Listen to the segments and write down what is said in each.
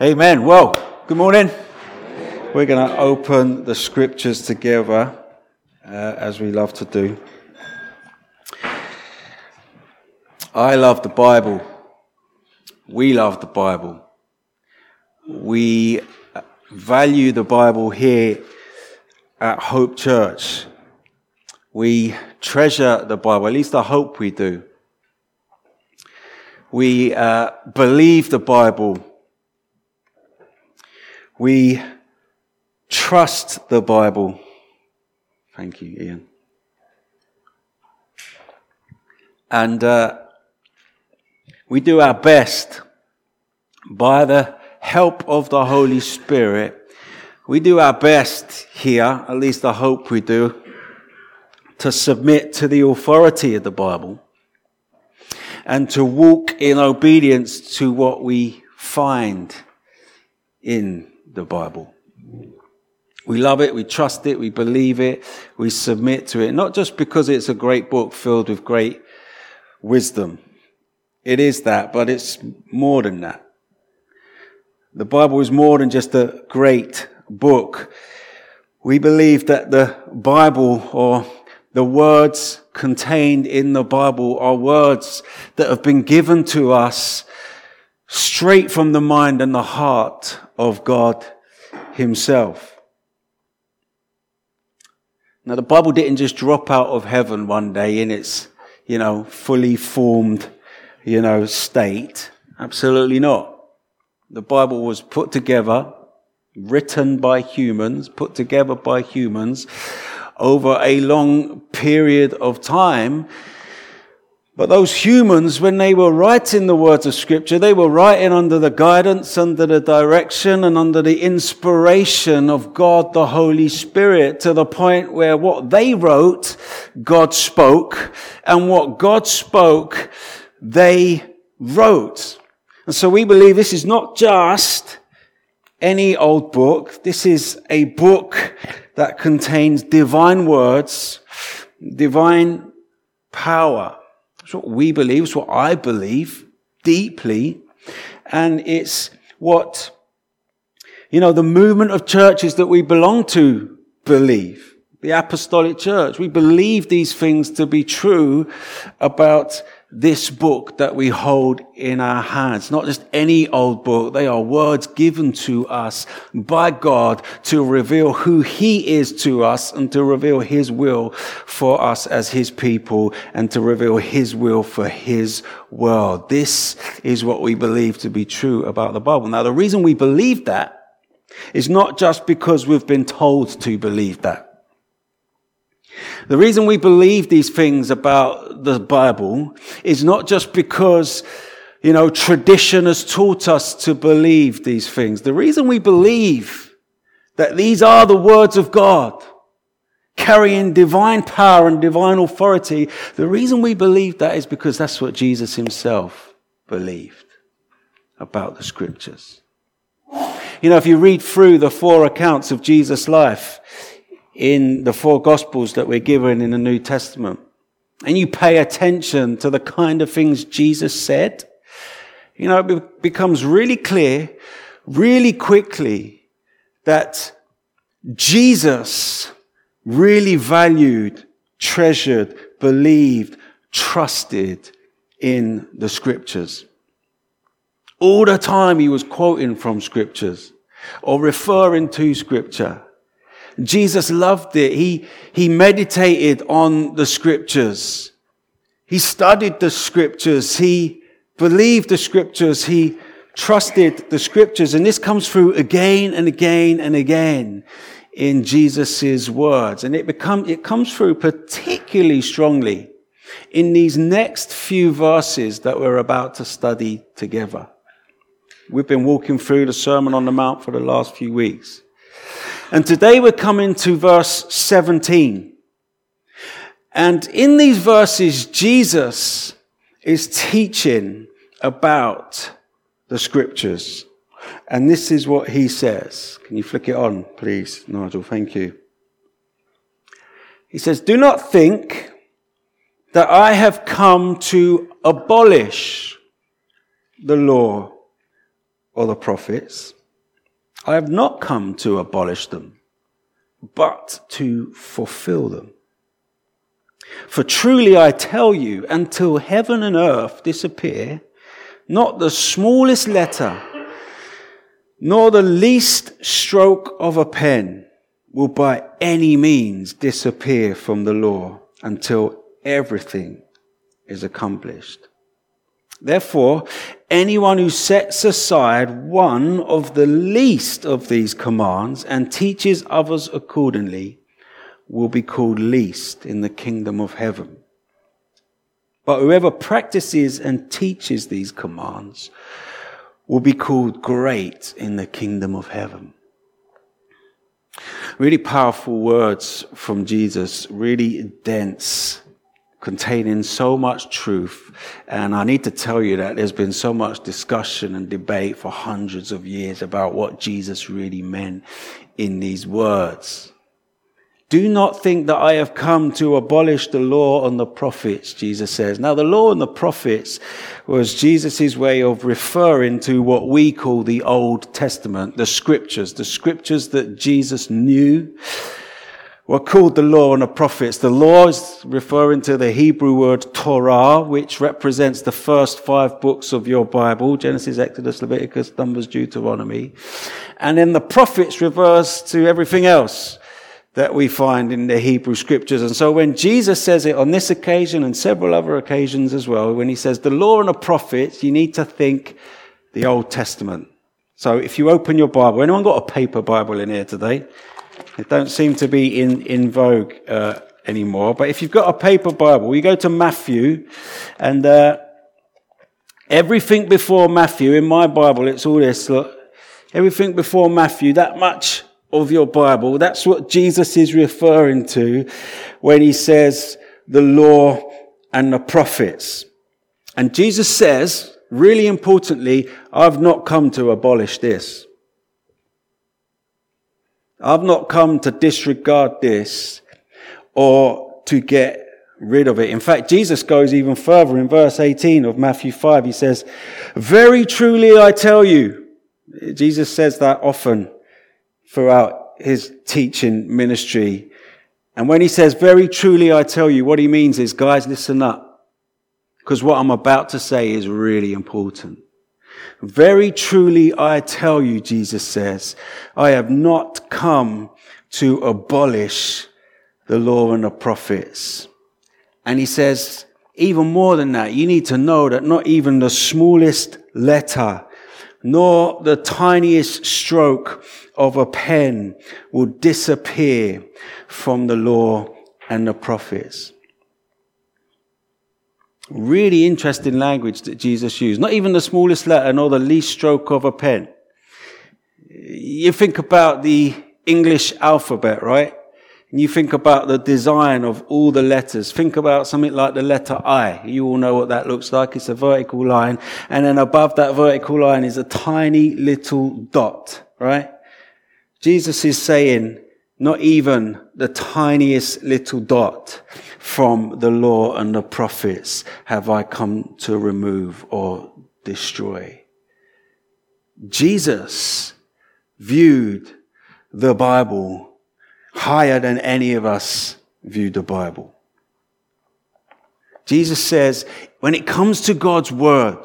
Amen. Well, good morning. We're going to open the scriptures together as we love to do. I love the Bible. We love the Bible. We value the Bible here at Hope Church. We treasure the Bible, at least I hope we do. We believe the Bible. We trust the Bible. Thank you, Ian. And we do our best by the help of the Holy Spirit. We do our best here, at least I hope we do, to submit to the authority of the Bible and to walk in obedience to what we find in the Bible. We love it, we trust it, we believe it, we submit to it, not just because it's a great book filled with great wisdom. It is that, but it's more than that. The Bible is more than just a great book. We believe that the Bible, or the words contained in the Bible, are words that have been given to us straight from the mind and the heart of God himself. Now, the Bible didn't just drop out of heaven one day in its, fully formed, state. Absolutely not. The Bible was put together, written by humans, put together by humans over a long period of time. But those humans, when they were writing the words of Scripture, they were writing under the guidance, under the direction, and under the inspiration of God the Holy Spirit, to the point where what they wrote, God spoke, and what God spoke, they wrote. And so we believe this is not just any old book. This is a book that contains divine words, divine power. It's what we believe, it's what I believe deeply, and it's what, the movement of churches that we belong to believe, the Apostolic Church. We believe these things to be true about this book that we hold in our hands. Not just any old book, they are words given to us by God to reveal who he is to us and to reveal his will for us as his people and to reveal his will for his world. This is what we believe to be true about the Bible. Now, the reason we believe that is not just because we've been told to believe that. The reason we believe these things about the Bible is not just because, tradition has taught us to believe these things. The reason we believe that these are the words of God, carrying divine power and divine authority, the reason we believe that is because that's what Jesus himself believed about the Scriptures. If you read through the four accounts of Jesus' life, in the four Gospels that we're given in the New Testament, and you pay attention to the kind of things Jesus said, it becomes really clear, really quickly, that Jesus really valued, treasured, believed, trusted in the Scriptures. All the time he was quoting from Scriptures or referring to Scripture. Jesus loved it. He meditated on the Scriptures. He studied the Scriptures. He believed the Scriptures. He trusted the Scriptures. And this comes through again and again and again in Jesus' words. And it comes through particularly strongly in these next few verses that we're about to study together. We've been walking through the Sermon on the Mount for the last few weeks. And today we're coming to verse 17. And in these verses, Jesus is teaching about the Scriptures. And this is what he says. Can you flick it on, please, Nigel? Thank you. He says, "Do not think that I have come to abolish the law or the prophets. I have not come to abolish them, but to fulfill them. For truly I tell you, until heaven and earth disappear, not the smallest letter, nor the least stroke of a pen will by any means disappear from the law until everything is accomplished. Therefore, anyone who sets aside one of the least of these commands and teaches others accordingly will be called least in the kingdom of heaven. But whoever practices and teaches these commands will be called great in the kingdom of heaven. Really powerful words from Jesus, really dense, containing so much truth. And I need to tell you that there's been so much discussion and debate for hundreds of years about what Jesus really meant in these words. Do not think that I have come to abolish the law and the prophets, Jesus says. Now, the law and the prophets was Jesus' way of referring to what we call the Old Testament, the scriptures that Jesus knew were called the law and the prophets. The law is referring to the Hebrew word Torah, which represents the first 5 books of your Bible, Genesis, Exodus, Leviticus, Numbers, Deuteronomy. And then the prophets refers to everything else that we find in the Hebrew scriptures. And so when Jesus says it on this occasion and several other occasions as well, when he says the law and the prophets, you need to think the Old Testament. So if you open your Bible, anyone got a paper Bible in here today? It don't seem to be in vogue anymore. But if you've got a paper Bible, you go to Matthew, and everything before Matthew, in my Bible, it's all this. Look, everything before Matthew, that much of your Bible, that's what Jesus is referring to when he says the law and the prophets. And Jesus says, really importantly, I've not come to abolish this. I've not come to disregard this or to get rid of it. In fact, Jesus goes even further in verse 18 of Matthew 5. He says, very truly I tell you. Jesus says that often throughout his teaching ministry. And when he says, very truly I tell you, what he means is, guys, listen up, because what I'm about to say is really important. Very truly I tell you, Jesus says, I have not come to abolish the law and the prophets. And he says, even more than that, you need to know that not even the smallest letter, nor the tiniest stroke of a pen will disappear from the law and the prophets. Really interesting language that Jesus used. Not even the smallest letter nor the least stroke of a pen. You think about the English alphabet, right? And you think about the design of all the letters. Think about something like the letter I. You all know what that looks like. It's a vertical line. And then above that vertical line is a tiny little dot, right? Jesus is saying, not even the tiniest little dot from the law and the prophets have I come to remove or destroy. Jesus viewed the Bible higher than any of us view the Bible. Jesus says, when it comes to God's word,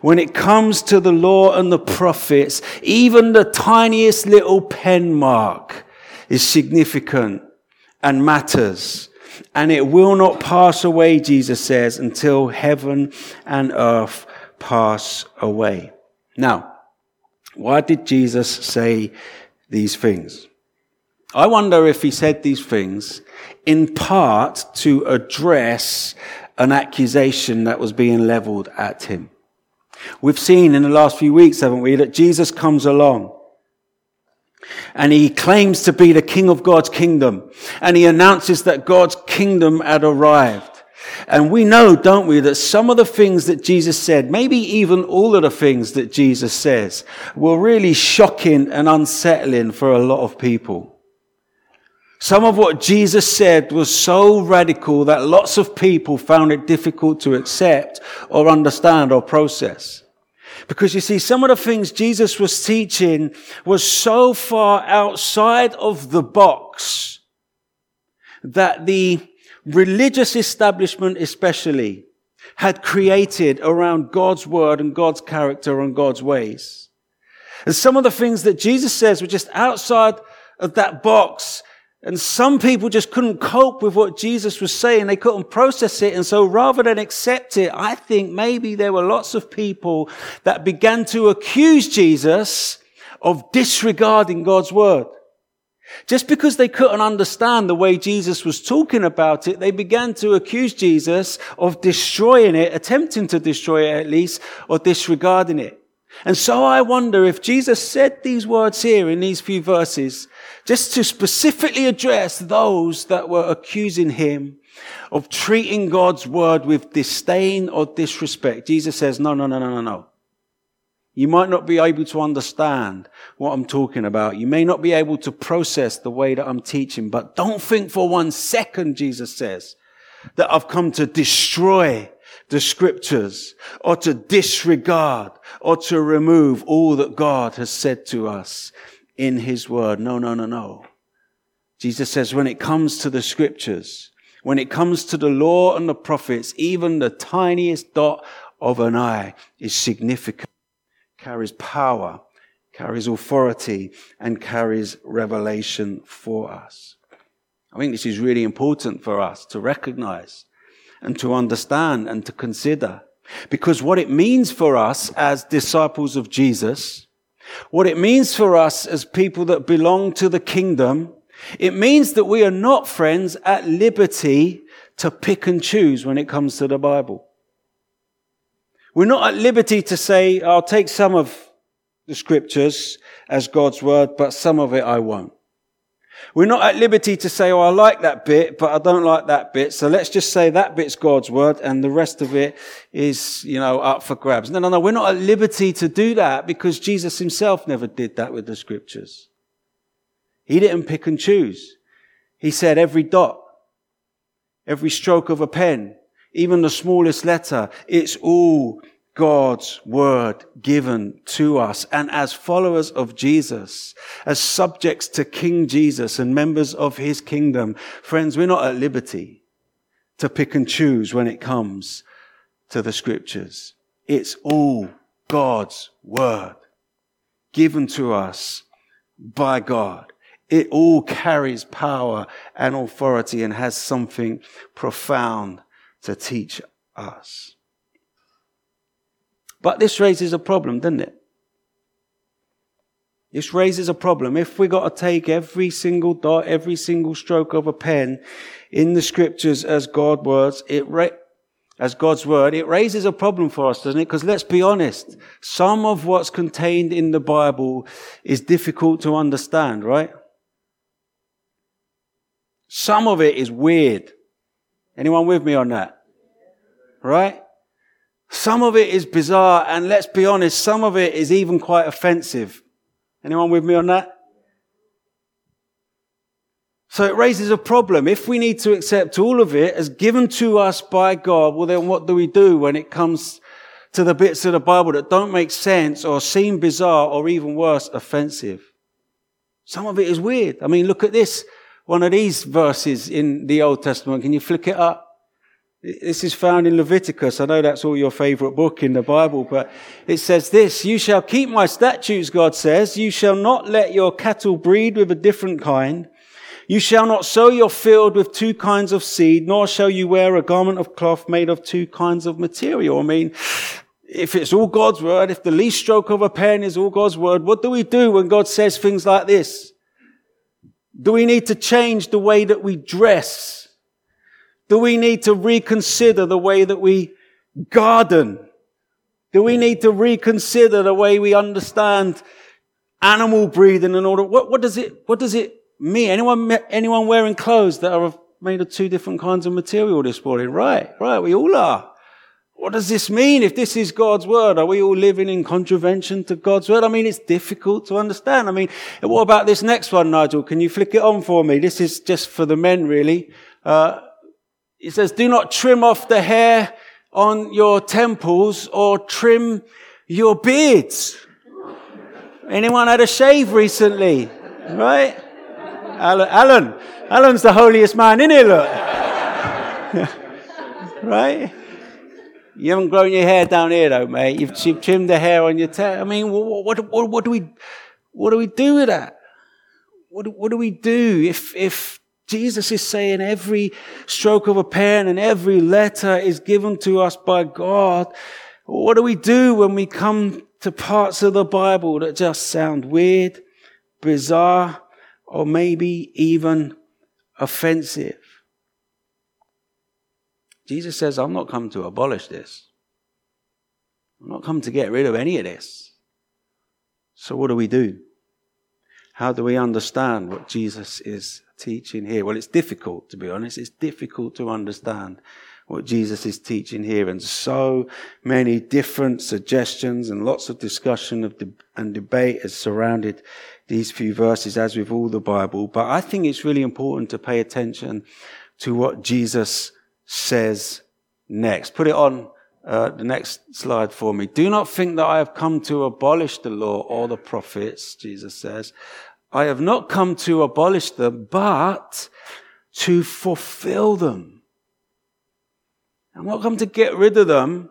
when it comes to the law and the prophets, even the tiniest little pen mark is significant and matters. And it will not pass away, Jesus says, until heaven and earth pass away. Now, why did Jesus say these things? I wonder if he said these things in part to address an accusation that was being leveled at him. We've seen in the last few weeks, haven't we, that Jesus comes along and he claims to be the King of God's kingdom, and he announces that God's kingdom had arrived. And we know, don't we, that some of the things that Jesus said, maybe even all of the things that Jesus says, were really shocking and unsettling for a lot of people. Some of what Jesus said was so radical that lots of people found it difficult to accept or understand or process. Because you see, some of the things Jesus was teaching was so far outside of the box that the religious establishment especially had created around God's word and God's character and God's ways. And some of the things that Jesus says were just outside of that box. And some people just couldn't cope with what Jesus was saying. They couldn't process it. And so rather than accept it, I think maybe there were lots of people that began to accuse Jesus of disregarding God's word. Just because they couldn't understand the way Jesus was talking about it, they began to accuse Jesus of destroying it, attempting to destroy it at least, or disregarding it. And so I wonder if Jesus said these words here in these few verses just to specifically address those that were accusing him of treating God's word with disdain or disrespect. Jesus says, no. You might not be able to understand what I'm talking about. You may not be able to process the way that I'm teaching, but don't think for one second, Jesus says, that I've come to destroy the scriptures or to disregard or to remove all that God has said to us in his word. No. Jesus says when it comes to the scriptures, when it comes to the law and the prophets, even the tiniest dot of an I is significant. Carries power, carries authority, and carries revelation for us. I think this is really important for us to recognize and to understand and to consider. Because what it means for us as disciples of Jesus, what it means for us as people that belong to the kingdom, it means that we are not, friends, at liberty to pick and choose when it comes to the Bible. We're not at liberty to say, I'll take some of the scriptures as God's word, but some of it I won't. We're not at liberty to say, I like that bit, but I don't like that bit. So let's just say that bit's God's word and the rest of it is, up for grabs. No. We're not at liberty to do that because Jesus himself never did that with the scriptures. He didn't pick and choose. He said every dot, every stroke of a pen, even the smallest letter, it's all God's word given to us. And as followers of Jesus, as subjects to King Jesus and members of his kingdom, friends, we're not at liberty to pick and choose when it comes to the scriptures. It's all God's word given to us by God. It all carries power and authority and has something profound to teach us. But this raises a problem, doesn't it? This raises a problem. If we got to take every single dot, every single stroke of a pen in the scriptures as God's words, it raises a problem for us, doesn't it? Because let's be honest, some of what's contained in the Bible is difficult to understand, right? Some of it is weird. Anyone with me on that? Right? Some of it is bizarre, and let's be honest, some of it is even quite offensive. Anyone with me on that? So it raises a problem. If we need to accept all of it as given to us by God, well then what do we do when it comes to the bits of the Bible that don't make sense or seem bizarre or even worse, offensive? Some of it is weird. I mean, look at this. One of these verses in the Old Testament, can you flick it up? This is found in Leviticus. I know that's all your favorite book in the Bible, but it says this, you shall keep my statutes, God says. You shall not let your cattle breed with a different kind. You shall not sow your field with two kinds of seed, nor shall you wear a garment of cloth made of two kinds of material. I mean, if it's all God's word, if the least stroke of a pen is all God's word, what do we do when God says things like this? Do we need to change the way that we dress? Do we need to reconsider the way that we garden? Do we need to reconsider the way we understand animal breeding and all that? What does it mean? Anyone wearing clothes that are made of two different kinds of material this morning? Right, we all are. What does this mean? If this is God's word, are we all living in contravention to God's word? I mean, it's difficult to understand. I mean, what about this next one, Nigel? Can you flick it on for me? This is just for the men, really. It says, do not trim off the hair on your temples or trim Your beard. Anyone had a shave recently? Right? Alan. Alan's the holiest man in here, look. Right? You haven't grown your hair down here, though, mate. You've trimmed the hair on your tail. I mean, what do we do with that? What do we do if Jesus is saying every stroke of a pen and every letter is given to us by God? What do we do when we come to parts of the Bible that just sound weird, bizarre, or maybe even offensive? Jesus says, I'm not come to abolish this. I'm not come to get rid of any of this. So what do we do? How do we understand what Jesus is teaching here? Well, it's difficult, to be honest. It's difficult to understand what Jesus is teaching here. And so many different suggestions and lots of discussion and debate has surrounded these few verses, as with all the Bible. But I think it's really important to pay attention to what Jesus says next. Put it on the next slide for me. Do not think that I have come to abolish the law or the prophets, Jesus says. I have not come to abolish them, but to fulfill them. I'm not come to get rid of them,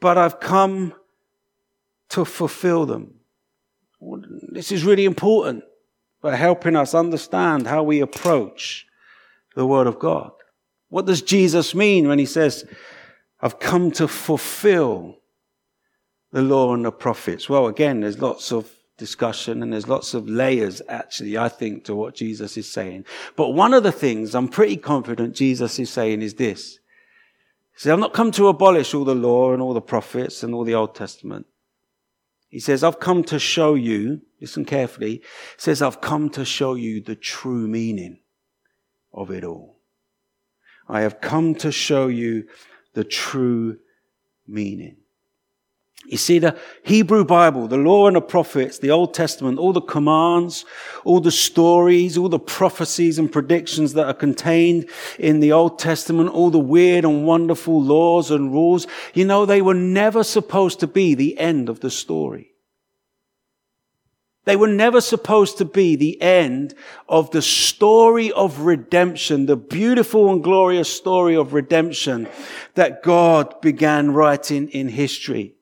but I've come to fulfill them. This is really important for helping us understand how we approach the Word of God. What does Jesus mean when he says, I've come to fulfill the law and the prophets? Well, again, there's lots of discussion and there's lots of layers, actually, I think, to what Jesus is saying. But one of the things I'm pretty confident Jesus is saying is this. He says, I've not come to abolish all the law and all the prophets and all the Old Testament. He says, I've come to show you, listen carefully, he says, I've come to show you the true meaning of it all. I have come to show you the true meaning. You see, the Hebrew Bible, the law and the prophets, the Old Testament, all the commands, all the stories, all the prophecies and predictions that are contained in the Old Testament, all the weird and wonderful laws and rules, you know, they were never supposed to be the end of the story. They were never supposed to be the end of the story of redemption, the beautiful and glorious story of redemption that God began writing in history.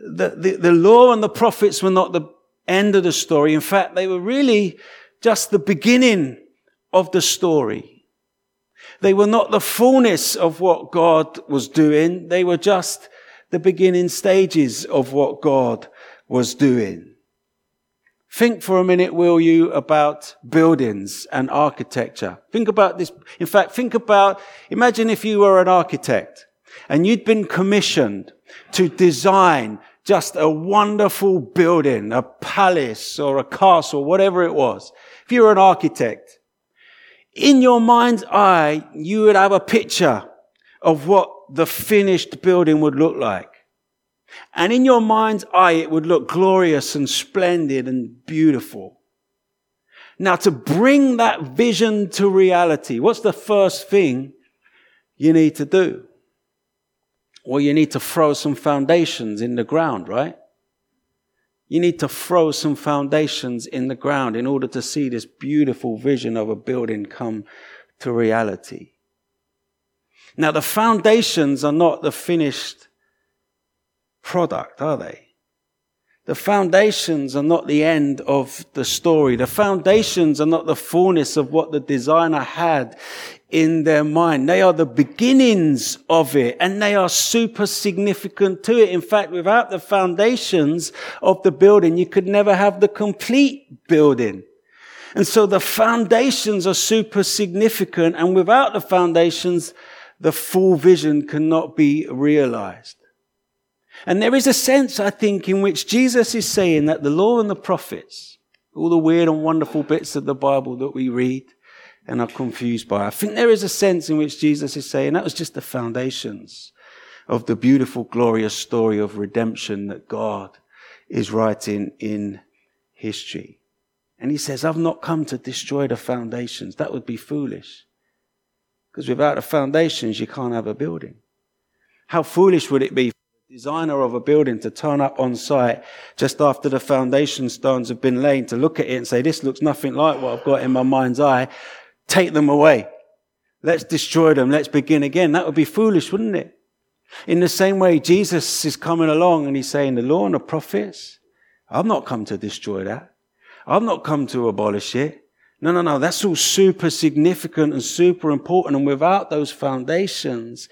The law and the prophets were not the end of the story. In fact, they were really just the beginning of the story. They were not the fullness of what God was doing. They were just the beginning stages of what God was doing. Think for a minute, will you, about buildings and architecture. Think about this. In fact, imagine if you were an architect and you'd been commissioned to design just a wonderful building, a palace or a castle, whatever it was. If you were an architect, in your mind's eye, you would have a picture of what the finished building would look like. And in your mind's eye, it would look glorious and splendid and beautiful. Now, to bring that vision to reality, what's the first thing you need to do? Well, you need to throw some foundations in the ground, right? You need to throw some foundations in the ground in order to see this beautiful vision of a building come to reality. Now, the foundations are not the finished product, are they? The foundations are not the end of the story. The foundations are not the fullness of what the designer had in their mind. They are the beginnings of it, and they are super significant to it. In fact, without the foundations of the building, you could never have the complete building. And so the foundations are super significant, and without the foundations, the full vision cannot be realized. And there is a sense, I think, in which Jesus is saying that the law and the prophets, all the weird and wonderful bits of the Bible that we read and are confused by, I think there is a sense in which Jesus is saying that was just the foundations of the beautiful, glorious story of redemption that God is writing in history. And he says, I've not come to destroy the foundations. That would be foolish. Because without the foundations, you can't have a building. How foolish would it be designer of a building to turn up on site just after the foundation stones have been laid to look at it and say, this looks nothing like what I've got in my mind's eye. Take them away. Let's destroy them. Let's begin again. That would be foolish, wouldn't it? In the same way, Jesus is coming along and he's saying, the law and the prophets, I've not come to destroy that. I've not come to abolish it. No. That's all super significant and super important. And without those foundations,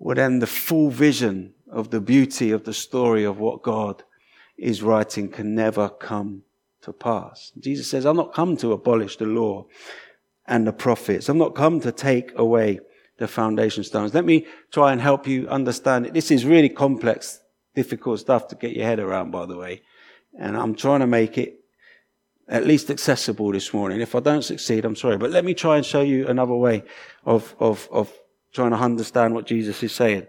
well, then the full vision of the beauty of the story of what God is writing can never come to pass. Jesus says, I've not come to abolish the law and the prophets. I've not come to take away the foundation stones. Let me try and help you understand it. This is really complex, difficult stuff to get your head around, by the way. And I'm trying to make it at least accessible this morning. If I don't succeed, I'm sorry. But let me try and show you another way of trying to understand what Jesus is saying.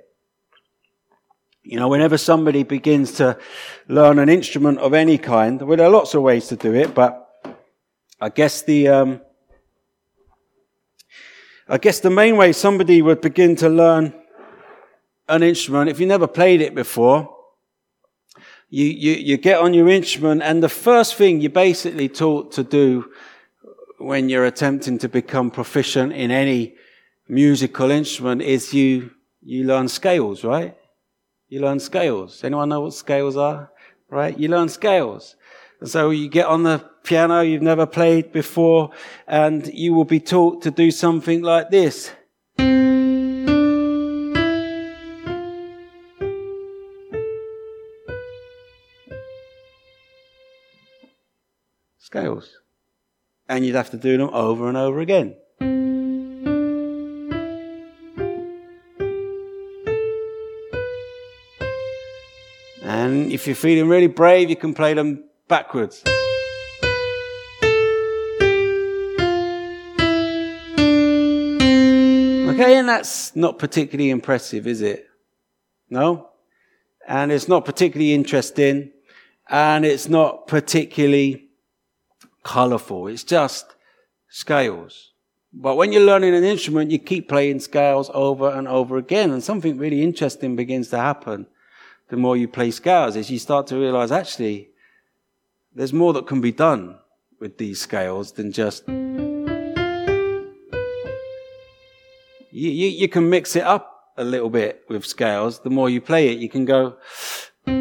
You know, whenever somebody begins to learn an instrument of any kind, well, there are lots of ways to do it, but I guess the main way somebody would begin to learn an instrument, if you never played it before, you get on your instrument, and the first thing you're basically taught to do when you're attempting to become proficient in any musical instrument is you learn scales, right? You learn scales. Anyone know what scales are? Right? You learn scales. And so you get on the piano you've never played before, and you will be taught to do something like this. Scales. And you'd have to do them over and over again. And if you're feeling really brave, you can play them backwards. Okay, and that's not particularly impressive, is it? No? And it's not particularly interesting, and it's not particularly colourful. It's just scales. But when you're learning an instrument, you keep playing scales over and over again, and something really interesting begins to happen the more you play scales, is you start to realise, actually, there's more that can be done with these scales than just... You can mix it up a little bit with scales. The more you play it, you can go... It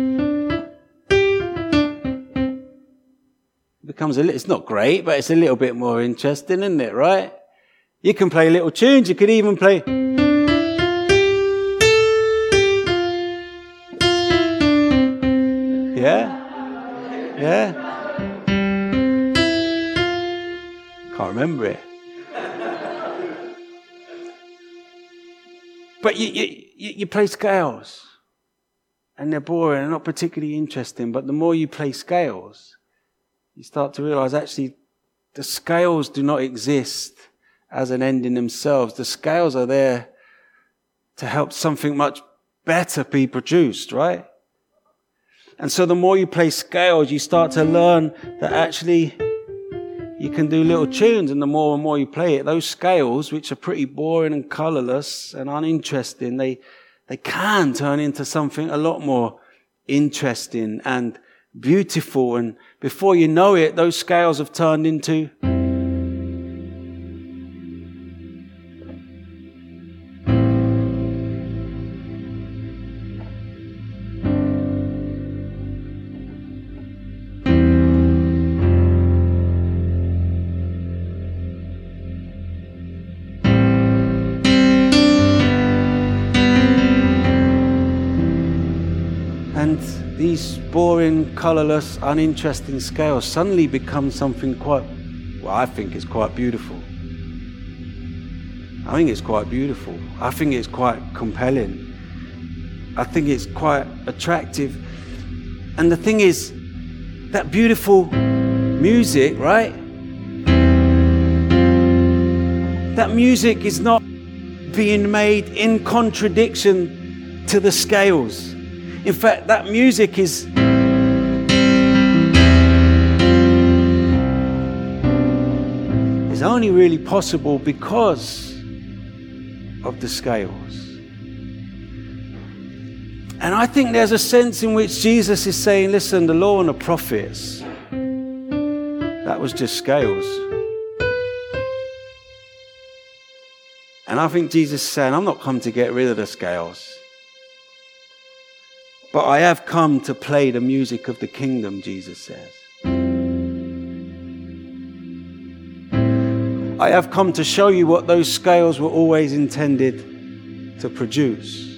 becomes it's not great, but it's a little bit more interesting, isn't it, right? You can play little tunes. You could even play... Yeah? Can't remember it. But you play scales, and they're boring and not particularly interesting, but the more you play scales, you start to realise, actually, the scales do not exist as an end in themselves. The scales are there to help something much better be produced, right? And so the more you play scales, you start to learn that actually you can do little tunes, and the more and more you play it, those scales, which are pretty boring and colourless and uninteresting, they can turn into something a lot more interesting and beautiful. And before you know it, those scales have turned into... boring, colourless, uninteresting scales suddenly become something I think it's quite beautiful. I think it's quite compelling. I think it's quite attractive. And the thing is, that beautiful music, right? That music is not being made in contradiction to the scales. In fact, that music is... only really possible because of the scales. And I think there's a sense in which Jesus is saying, listen, the law and the prophets, that was just scales. And I think Jesus is saying, I'm not come to get rid of the scales, but I have come to play the music of the kingdom, Jesus says. I have come to show you what those scales were always intended to produce.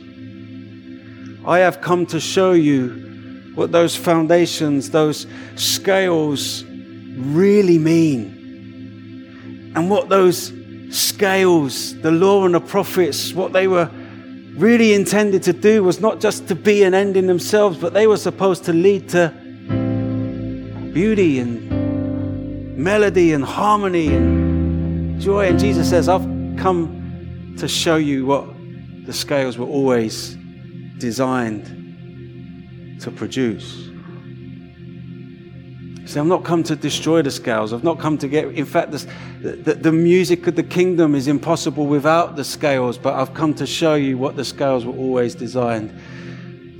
I have come to show you what those foundations, those scales really mean. And what those scales, the law and the prophets, what they were really intended to do was not just to be an end in themselves, but they were supposed to lead to beauty and melody and harmony and joy. And Jesus says, I've come to show you what the scales were always designed to produce. See, I've not come to destroy the scales. I've not come to get... In fact, the music of the kingdom is impossible without the scales, but I've come to show you what the scales were always designed.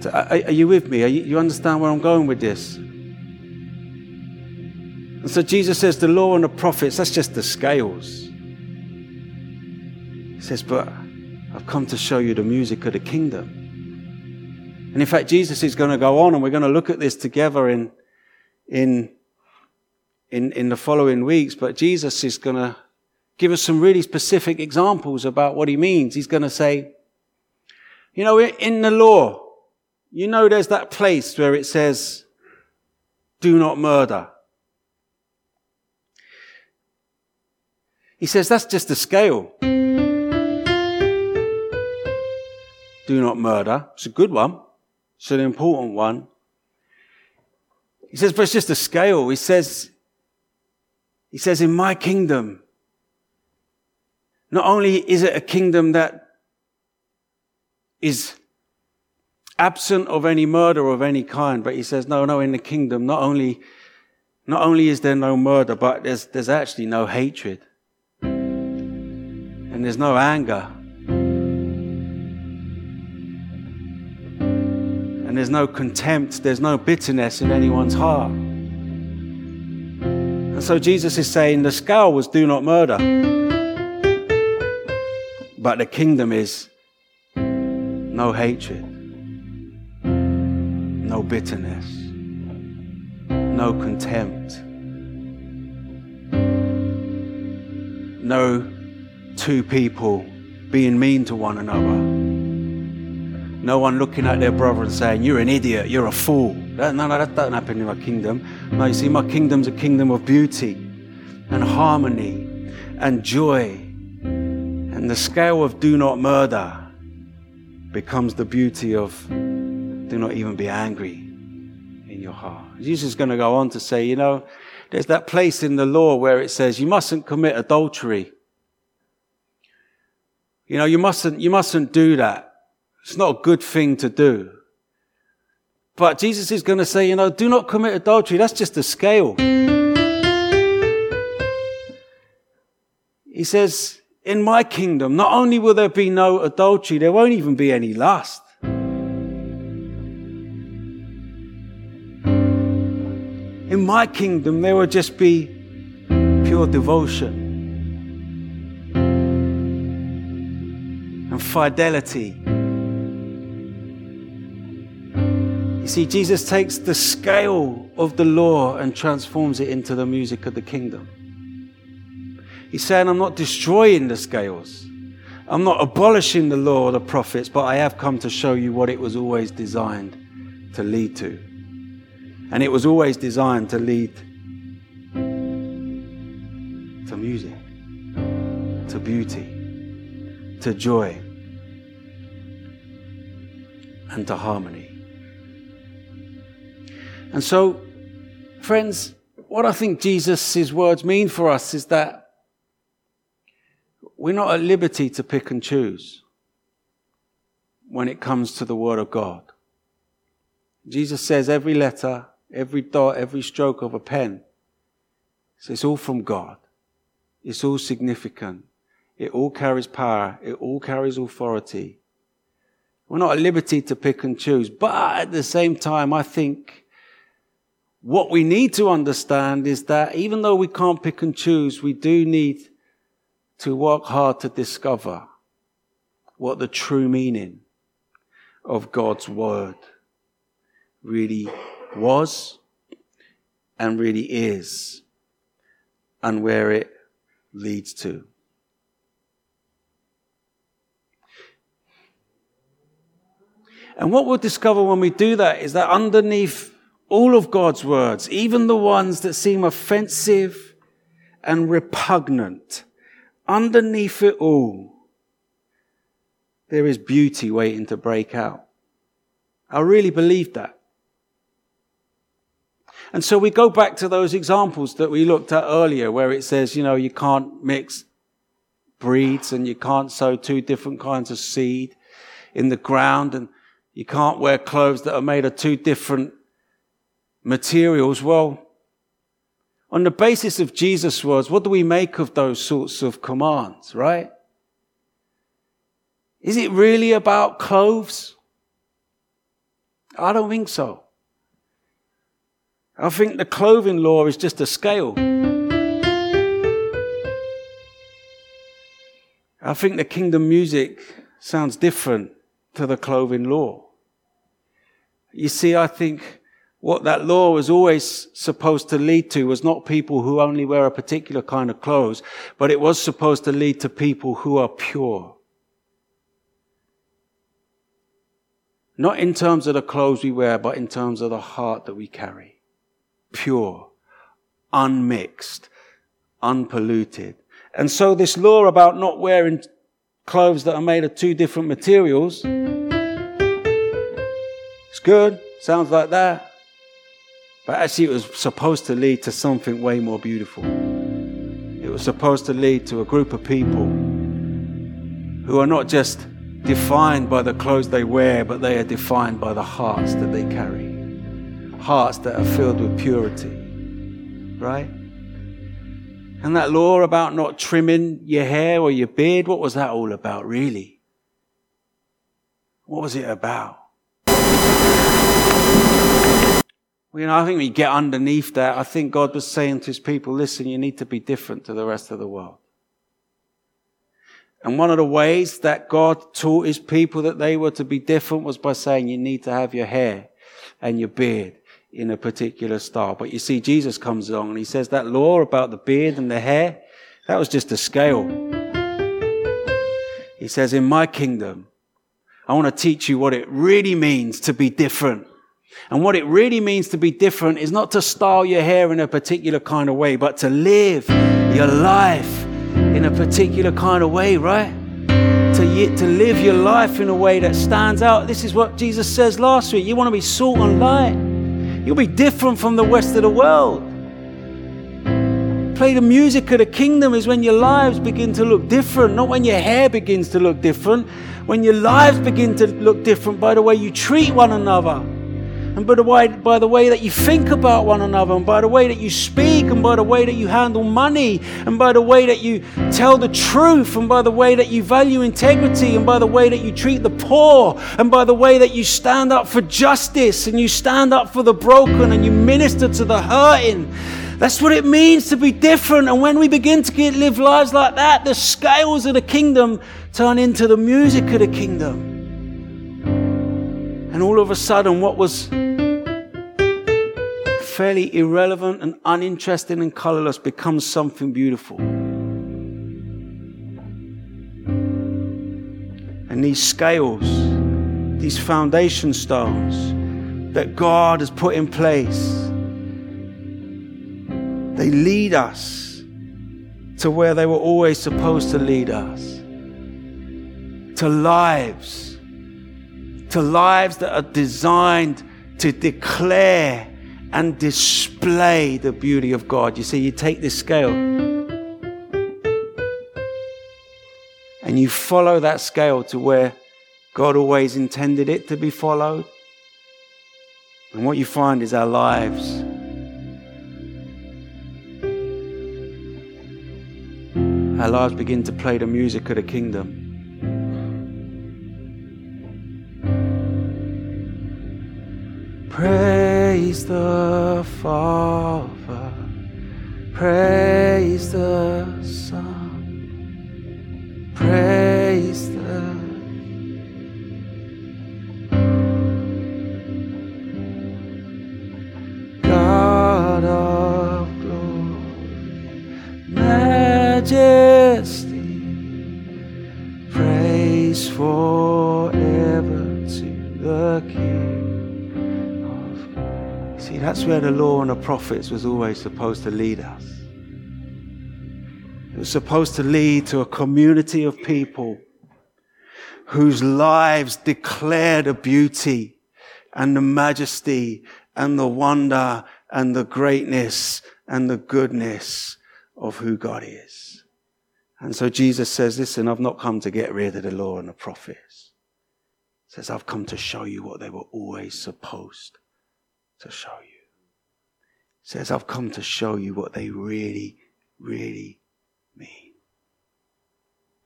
So, are you with me? You understand where I'm going with this? And so Jesus says the law and the prophets, that's just the scales. He says, but I've come to show you the music of the kingdom. And in fact, Jesus is going to go on, and we're going to look at this together in the following weeks, but Jesus is going to give us some really specific examples about what he means. He's going to say, you know, in the law, you know, there's that place where it says, do not murder. He says, that's just a scale. Do not murder. It's a good one. It's an important one. He says, but it's just a scale. He says, in my kingdom, not only is it a kingdom that is absent of any murder of any kind, but he says, no, in the kingdom, not only is there no murder, but there's actually no hatred. And there's no anger. There's no contempt, there's no bitterness in anyone's heart. And so Jesus is saying the scale was do not murder. But the kingdom is no hatred, no bitterness, no contempt, no two people being mean to one another. No one looking at their brother and saying, you're an idiot, you're a fool. No, that doesn't happen in my kingdom. No, you see, my kingdom's a kingdom of beauty and harmony and joy. And the scale of do not murder becomes the beauty of do not even be angry in your heart. Jesus is going to go on to say, you know, there's that place in the law where it says you mustn't commit adultery. You know, you mustn't do that. It's not a good thing to do. But Jesus is going to say, you know, do not commit adultery. That's just a scale. He says, in my kingdom, not only will there be no adultery, there won't even be any lust. In my kingdom, there will just be pure devotion and fidelity. You see, Jesus takes the scale of the law and transforms it into the music of the kingdom. He's saying, I'm not destroying the scales. I'm not abolishing the law or the prophets, but I have come to show you what it was always designed to lead to. And it was always designed to lead to music, to beauty, to joy, and to harmony. And so, friends, what I think Jesus' words mean for us is that we're not at liberty to pick and choose when it comes to the Word of God. Jesus says every letter, every dot, every stroke of a pen, it's all from God. It's all significant. It all carries power. It all carries authority. We're not at liberty to pick and choose. But at the same time, I think what we need to understand is that even though we can't pick and choose, we do need to work hard to discover what the true meaning of God's word really was and really is, and where it leads to. And what we'll discover when we do that is that underneath all of God's words, even the ones that seem offensive and repugnant, underneath it all, there is beauty waiting to break out. I really believe that. And so we go back to those examples that we looked at earlier where it says, you know, you can't mix breeds and you can't sow two different kinds of seed in the ground and you can't wear clothes that are made of two different materials. Well, on the basis of Jesus' words, what do we make of those sorts of commands, right? Is it really about clothes? I don't think so. I think the clothing law is just a scale. I think the kingdom music sounds different to the clothing law. You see, I think what that law was always supposed to lead to was not people who only wear a particular kind of clothes, but it was supposed to lead to people who are pure. Not in terms of the clothes we wear, but in terms of the heart that we carry. Pure, unmixed, unpolluted. And so this law about not wearing clothes that are made of two different materials, it's good, sounds like that. But actually it was supposed to lead to something way more beautiful. It was supposed to lead to a group of people who are not just defined by the clothes they wear, but they are defined by the hearts that they carry. Hearts that are filled with purity, right? And that law about not trimming your hair or your beard, what was that all about, really? What was it about? You know, I think we get underneath that. I think God was saying to his people, listen, you need to be different to the rest of the world. And one of the ways that God taught his people that they were to be different was by saying you need to have your hair and your beard in a particular style. But you see, Jesus comes along and he says that law about the beard and the hair, that was just a scale. He says, in my kingdom, I want to teach you what it really means to be different. And what it really means to be different is not to style your hair in a particular kind of way, but to live your life in a particular kind of way, right? To live your life in a way that stands out. This is what Jesus says last week. You want to be salt and light. You'll be different from the rest of the world. Play the music of the kingdom is when your lives begin to look different, not when your hair begins to look different. When your lives begin to look different by the way you treat one another. And by the way that you think about one another, and by the way that you speak, and by the way that you handle money, and by the way that you tell the truth, and by the way that you value integrity, and by the way that you treat the poor, and by the way that you stand up for justice, and you stand up for the broken, and you minister to the hurting. That's what it means to be different. And when we begin to live lives like that, the scales of the kingdom turn into the music of the kingdom. And all of a sudden, what was fairly irrelevant and uninteresting and colorless becomes something beautiful. And these scales, these foundation stones that God has put in place, they lead us to where they were always supposed to lead us, to lives that are designed to declare and display the beauty of God. You see, you take this scale and you follow that scale to where God always intended it to be followed. And what you find is our lives begin to play the music of the kingdom. Praise the Father, praise the Son, praise the... That's where the law and the prophets was always supposed to lead us. It was supposed to lead to a community of people whose lives declare the beauty and the majesty and the wonder and the greatness and the goodness of who God is. And so Jesus says, listen, I've not come to get rid of the law and the prophets. He says, I've come to show you what they were always supposed to show you. He says, I've come to show you what they really, really mean.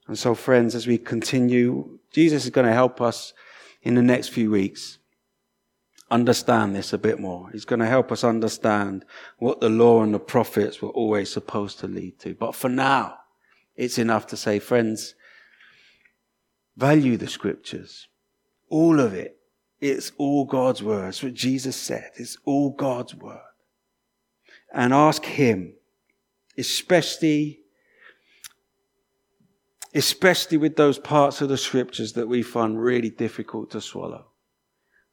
And so, friends, as we continue, Jesus is going to help us in the next few weeks understand this a bit more. He's going to help us understand what the law and the prophets were always supposed to lead to. But for now, it's enough to say, friends, value the scriptures, all of it. It's all God's word. It's what Jesus said. It's all God's word. And ask him, especially with those parts of the scriptures that we find really difficult to swallow.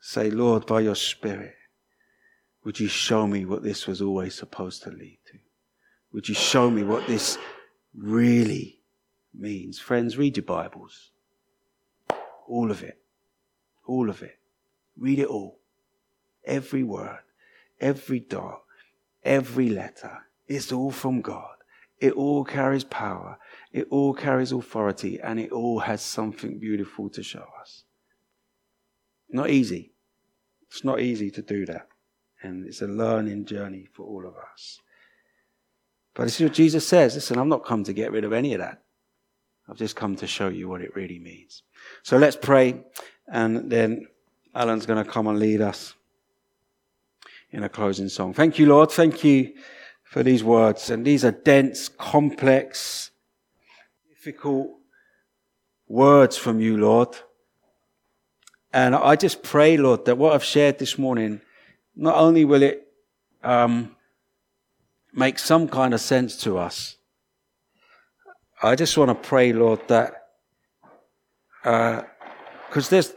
Say, Lord, by your Spirit, would you show me what this was always supposed to lead to? Would you show me what this really means? Friends, read your Bibles. All of it. All of it. Read it all. Every word, every dot, every letter. It's all from God. It all carries power. It all carries authority. And it all has something beautiful to show us. Not easy. It's not easy to do that. And it's a learning journey for all of us. But this is what Jesus says. Listen, I've not come to get rid of any of that. I've just come to show you what it really means. So let's pray. And then Alan's going to come and lead us in a closing song. Thank you, Lord. Thank you for these words. And these are dense, complex, difficult words from you, Lord. And I just pray, Lord, that what I've shared this morning, not only will it make some kind of sense to us, I just want to pray, Lord, that because there's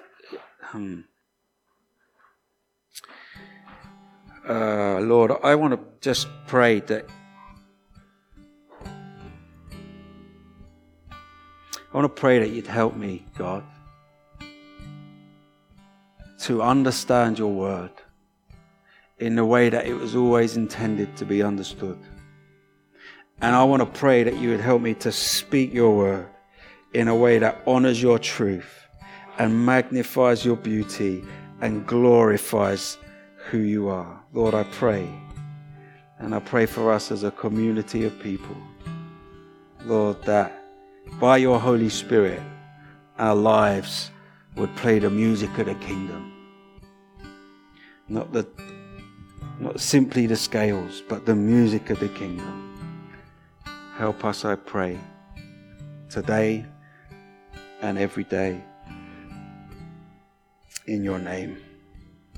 Lord, I want to just pray that you'd help me, God, to understand your word in the way that it was always intended to be understood. And I want to pray that you would help me to speak your word in a way that honors your truth and magnifies your beauty and glorifies who you are. Lord, I pray. And I pray for us as a community of people, Lord, that by your Holy Spirit, our lives would play the music of the kingdom. Not simply the scales, but the music of the kingdom. Help us, I pray, today and every day. In your name.